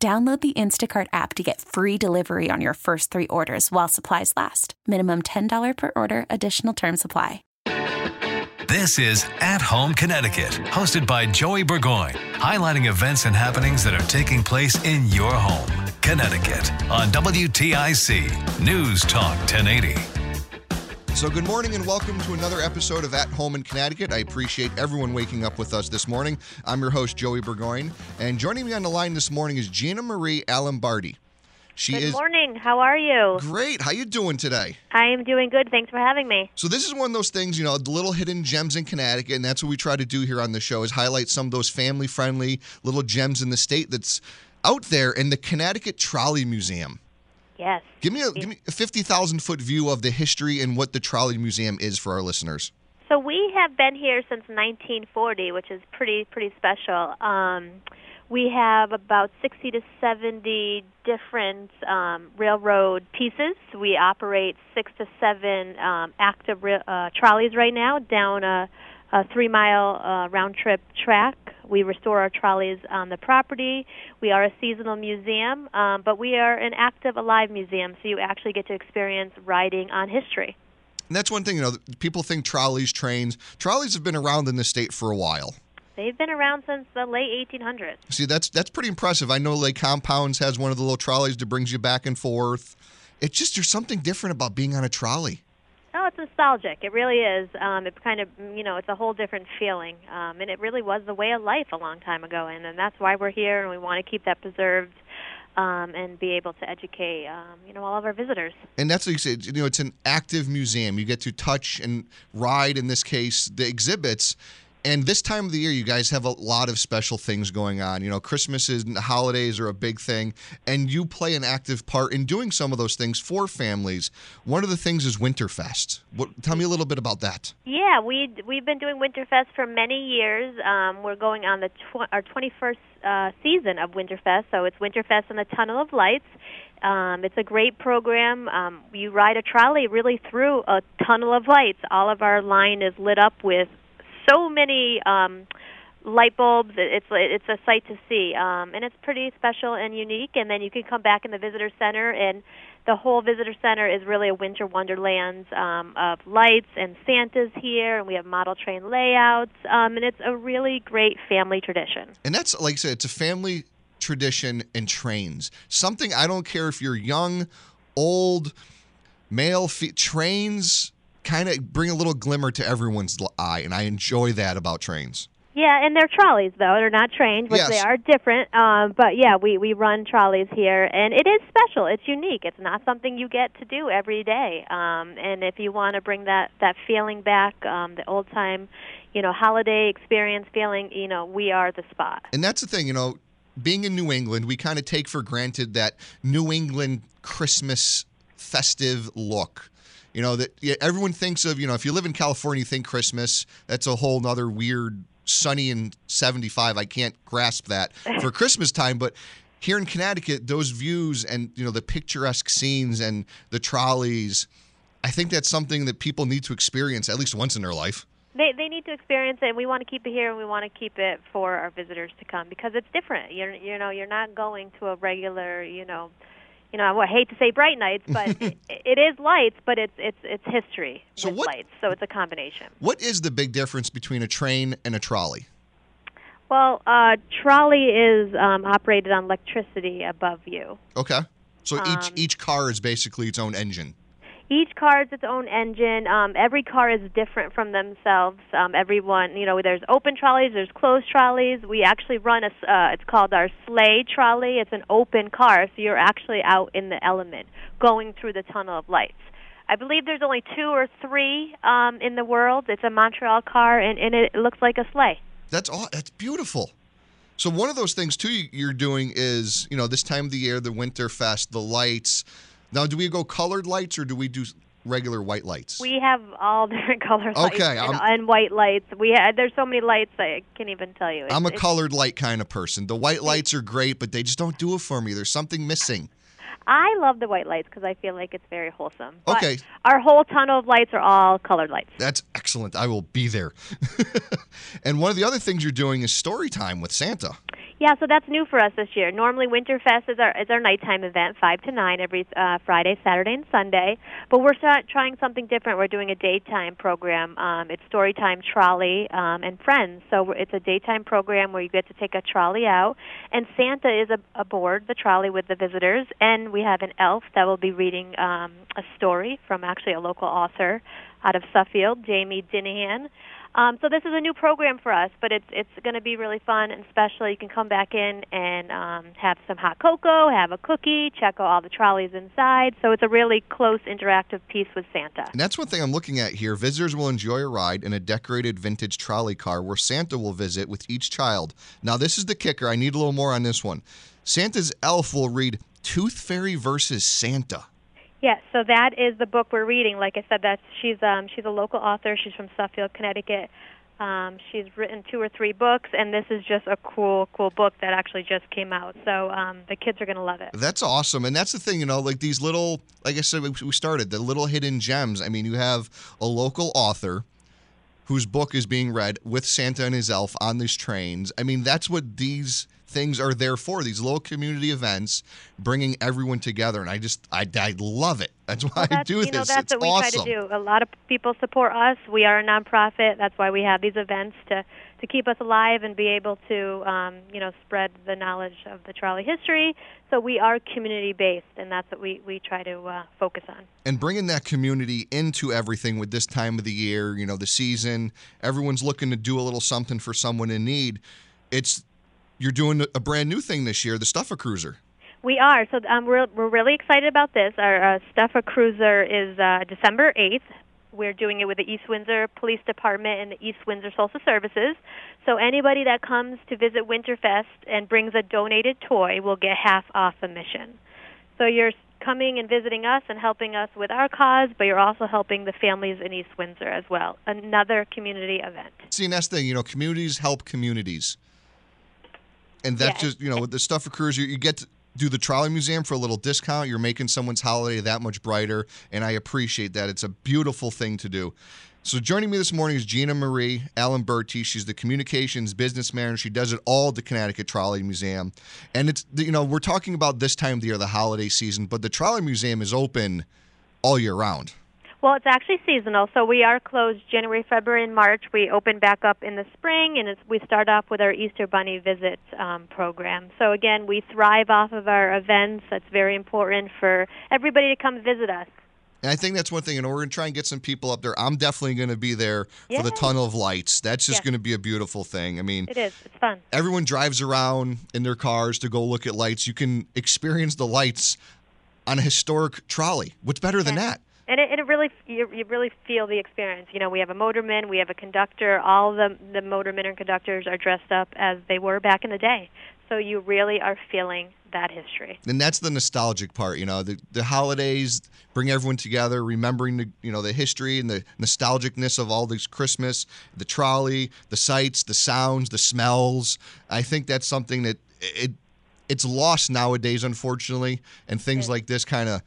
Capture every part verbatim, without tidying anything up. Download the Instacart app to get free delivery on your first three orders while supplies last. Minimum ten dollars per order. Additional terms apply. This is At Home Connecticut, hosted by Joey Burgoyne, highlighting events and happenings that are taking place in your home, Connecticut, on W T I C News Talk ten eighty. So good morning and welcome to another episode of At Home in Connecticut. I appreciate everyone waking up with us this morning. I'm your host, Joey Burgoyne, and joining me on the line this morning is Gina Marie Alambardi. She good is morning. How are you? Great. How you doing today? I am doing good. Thanks for having me. So this is one of those things, you know, the little hidden gems in Connecticut, and that's what we try to do here on the show is highlight some of those family-friendly little gems in the state that's out there in the Connecticut Trolley Museum. Yes. Give me a, give me a fifty thousand foot view of the history and what the Trolley Museum is for our listeners. So we have been here since nineteen forty, which is pretty pretty special. Um, we have about sixty to seventy different um, railroad pieces. We operate six to seven um, active uh, trolleys right now down a, a three-mile uh, round-trip track. We restore our trolleys on the property. We are a seasonal museum, um, but we are an active, alive museum, so you actually get to experience riding on history. And that's one thing, you know, people think trolleys, trains. Trolleys have been around in the state for a while. They've been around since the late eighteen hundreds. See, that's that's pretty impressive. I know Lake Compounds has one of the little trolleys that brings you back and forth. It's just there's something different about being on a trolley. Oh, it's nostalgic. It really is. Um, it's kind of, you know, it's a whole different feeling. Um, and it really was the way of life a long time ago. And, and that's why we're here, and we want to keep that preserved um, and be able to educate, um, you know, all of our visitors. And that's what you said. You know, it's an active museum. You get to touch and ride, in this case, the exhibits. And this time of the year, you guys have a lot of special things going on. You know, Christmas and holidays are a big thing, and you play an active part in doing some of those things for families. One of the things is Winterfest. What, tell me a little bit about that. Yeah, we, we've been doing Winterfest for many years. Um, we're going on the tw- our twenty-first uh, season of Winterfest, so it's Winterfest and the Tunnel of Lights. Um, it's a great program. Um, you ride a trolley really through a tunnel of lights. All of our line is lit up with so many um, light bulbs. It's it's a sight to see, um, and it's pretty special and unique. And then you can come back in the visitor center, and the whole visitor center is really a winter wonderland um, of lights, and Santa's here, and we have model train layouts, um, and it's a really great family tradition. And that's, like I said, it's a family tradition and trains. Something I don't care if you're young, old, male, fe- trains kind of bring a little glimmer to everyone's eye, and I enjoy that about trains. Yeah, and they're trolleys, though. They're not trains, which yes. They are different. Um, but, yeah, we, we run trolleys here, and it is special. It's unique. It's not something you get to do every day. Um, and if you want to bring that, that feeling back, um, the old-time, you know, holiday experience feeling, you know, we are the spot. And that's the thing, you know, being in New England, we kind of take for granted that New England Christmas festive look. You know, that yeah, everyone thinks of, you know, if you live in California, you think Christmas. That's a whole other weird sunny and seventy-five. I can't grasp that for Christmas time. But here in Connecticut, those views and, you know, the picturesque scenes and the trolleys, I think that's something that people need to experience at least once in their life. They they need to experience it, and we want to keep it here, and we want to keep it for our visitors to come because it's different. You're, you know, you're not going to a regular, you know, You know, I hate to say bright nights, but it is lights, but it's it's it's history so with what, lights, so it's a combination. What is the big difference between a train and a trolley? Well, uh, trolley is um, operated on electricity above you. Okay. So um, each each car is basically its own engine. Each car is its own engine. Um, every car is different from themselves. Um, everyone, you know, there's open trolleys, there's closed trolleys. We actually run a, uh, it's called our sleigh trolley. It's an open car, so you're actually out in the element, going through the tunnel of lights. I believe there's only two or three um, in the world. It's a Montreal car, and, and it looks like a sleigh. That's all. That's beautiful. So one of those things, too, you're doing is, you know, this time of the year, the Winterfest, the lights. Now, do we go colored lights or do we do regular white lights? We have all different color lights okay, and, and white lights. We ha- There's so many lights I can't even tell you. It's, I'm a colored light kind of person. The white lights are great, but they just don't do it for me. There's something missing. I love the white lights because I feel like it's very wholesome. Okay. But our whole tunnel of lights are all colored lights. That's excellent. I will be there. And one of the other things you're doing is story time with Santa. Yeah, so that's new for us this year. Normally Winterfest is our is our nighttime event, five to nine, every uh, Friday, Saturday, and Sunday. But we're start trying something different. We're doing a daytime program. Um, it's Storytime Trolley um, and Friends. So it's a daytime program where you get to take a trolley out, and Santa is a- aboard the trolley with the visitors, and we have an elf that will be reading um, a story from actually a local author out of Suffield, Jamie Dinahan. Um, so this is a new program for us, but it's it's going to be really fun and special. You can come back in and um, have some hot cocoa, have a cookie, check out all the trolleys inside. So it's a really close, interactive piece with Santa. And that's one thing I'm looking at here. Visitors will enjoy a ride in a decorated vintage trolley car where Santa will visit with each child. Now, this is the kicker. I need a little more on this one. Santa's elf will read Tooth Fairy versus Santa. Yes, yeah, so that is the book we're reading. Like I said, that's she's um, she's a local author. She's from Suffield, Connecticut. Um, she's written two or three books, and this is just a cool, cool book that actually just came out. So um, the kids are going to love it. That's awesome. And that's the thing, you know, like these little, like I said, we started, the little hidden gems. I mean, you have a local author whose book is being read with Santa and his elf on these trains. I mean, that's what these things are there for, these little community events, bringing everyone together. And I just, I, I love it. That's why well, that's, I do you know, this. That's it's what we awesome. Try to do. A lot of people support us. We are a nonprofit. That's why we have these events to, to keep us alive and be able to, um, you know, spread the knowledge of the trolley history. So we are community-based, and that's what we, we try to uh, focus on. And bringing that community into everything with this time of the year, you know, the season, everyone's looking to do a little something for someone in need. It's You're doing a brand new thing this year, the Stuff-a-Cruiser. We are. So um, we're we're really excited about this. Our uh, Stuff-a-Cruiser is uh, December eighth. We're doing it with the East Windsor Police Department and the East Windsor Social Services. So anybody that comes to visit Winterfest and brings a donated toy will get half off the mission. So you're coming and visiting us and helping us with our cause, but you're also helping the families in East Windsor as well. Another community event. See, and that's the thing, you know, communities help communities. And that's yeah. just, you know, with the Stuff-a-Cruiser, you get to do the Trolley Museum for a little discount. You're making someone's holiday that much brighter, and I appreciate that. It's a beautiful thing to do. So joining me this morning is Gina Marie Alambardi. She's the communications business manager. She does it all at the Connecticut Trolley Museum. And, it's you know, we're talking about this time of the year, the holiday season, but the Trolley Museum is open all year round. Well, it's actually seasonal, so we are closed January, February, and March. We open back up in the spring, and it's, we start off with our Easter Bunny visit um, program. So, again, we thrive off of our events. That's very important for everybody to come visit us. And I think that's one thing, and we're going to try and get some people up there. I'm definitely going to be there Yay. For the Tunnel of Lights. That's just yeah. going to be a beautiful thing. I mean, it is. It's fun. Everyone drives around in their cars to go look at lights. You can experience the lights on a historic trolley. What's better yeah. than that? And it, it really, you, you really feel the experience. You know, we have a motorman, we have a conductor. All the the motormen and conductors are dressed up as they were back in the day. So you really are feeling that history. And that's the nostalgic part. You know, the the holidays bring everyone together, remembering the you know the history and the nostalgicness of all this Christmas, the trolley, the sights, the sounds, the smells. I think that's something that it it's lost nowadays, unfortunately, and things yeah. like this kind of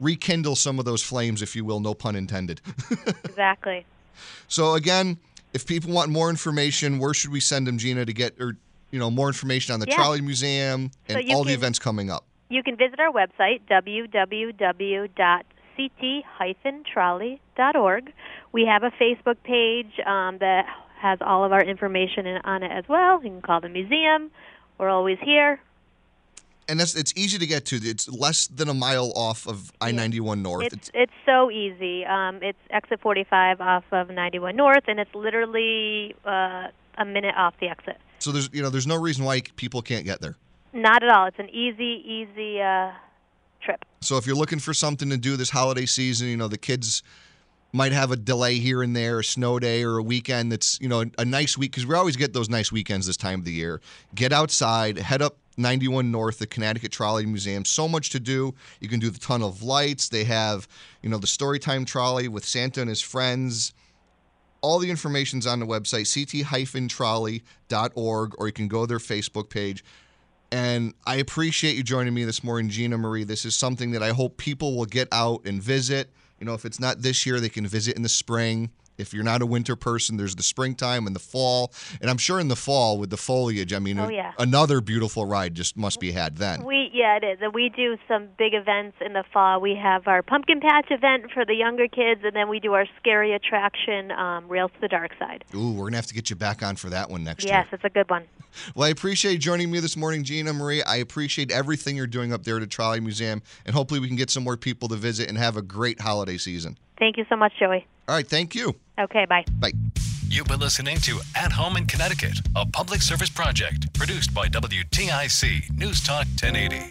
rekindle some of those flames, if you will, no pun intended. Exactly. So again, if people want more information, where should we send them, Gina, to get or you know more information on the yeah. Trolley Museum and so all can, the events coming up? You can visit our website, w w w dot c t dash trolley dot org. We have a Facebook page um, that has all of our information in, on it as well. You can call the museum. We're always here. And that's, it's easy to get to. It's less than a mile off of I ninety-one North. It's, it's, it's so easy. Um, it's exit forty-five off of ninety-one North, and it's literally uh, a minute off the exit. So there's you know there's no reason why people can't get there. Not at all. It's an easy, easy uh, trip. So if you're looking for something to do this holiday season, you know the kids might have a delay here and there, a snow day or a weekend that's, you know, a, a nice week, because we always get those nice weekends this time of the year. Get outside, head up ninety-one North, the Connecticut Trolley Museum. So much to do. You can do the Tunnel of Lights. They have, you know, the Storytime Trolley with Santa and his friends. All the information's on the website, c t dash trolley dot org, or you can go to their Facebook page. And I appreciate you joining me this morning, Gina Marie. This is something that I hope people will get out and visit. You know, if it's not this year, they can visit in the spring. If you're not a winter person, there's the springtime and the fall. And I'm sure in the fall with the foliage, I mean, oh, yeah. another beautiful ride just must be had then. We Yeah, it is. And we do some big events in the fall. We have our pumpkin patch event for the younger kids, and then we do our scary attraction, um, Rails to the Dark Side. Ooh, we're going to have to get you back on for that one next yes, year. Yes, it's a good one. Well, I appreciate you joining me this morning, Gina Marie. I appreciate everything you're doing up there at the Trolley Museum, and hopefully we can get some more people to visit and have a great holiday season. Thank you so much, Joey. All right, thank you. Okay, bye. Bye. You've been listening to At Home in Connecticut, a public service project produced by W T I C News Talk ten eighty.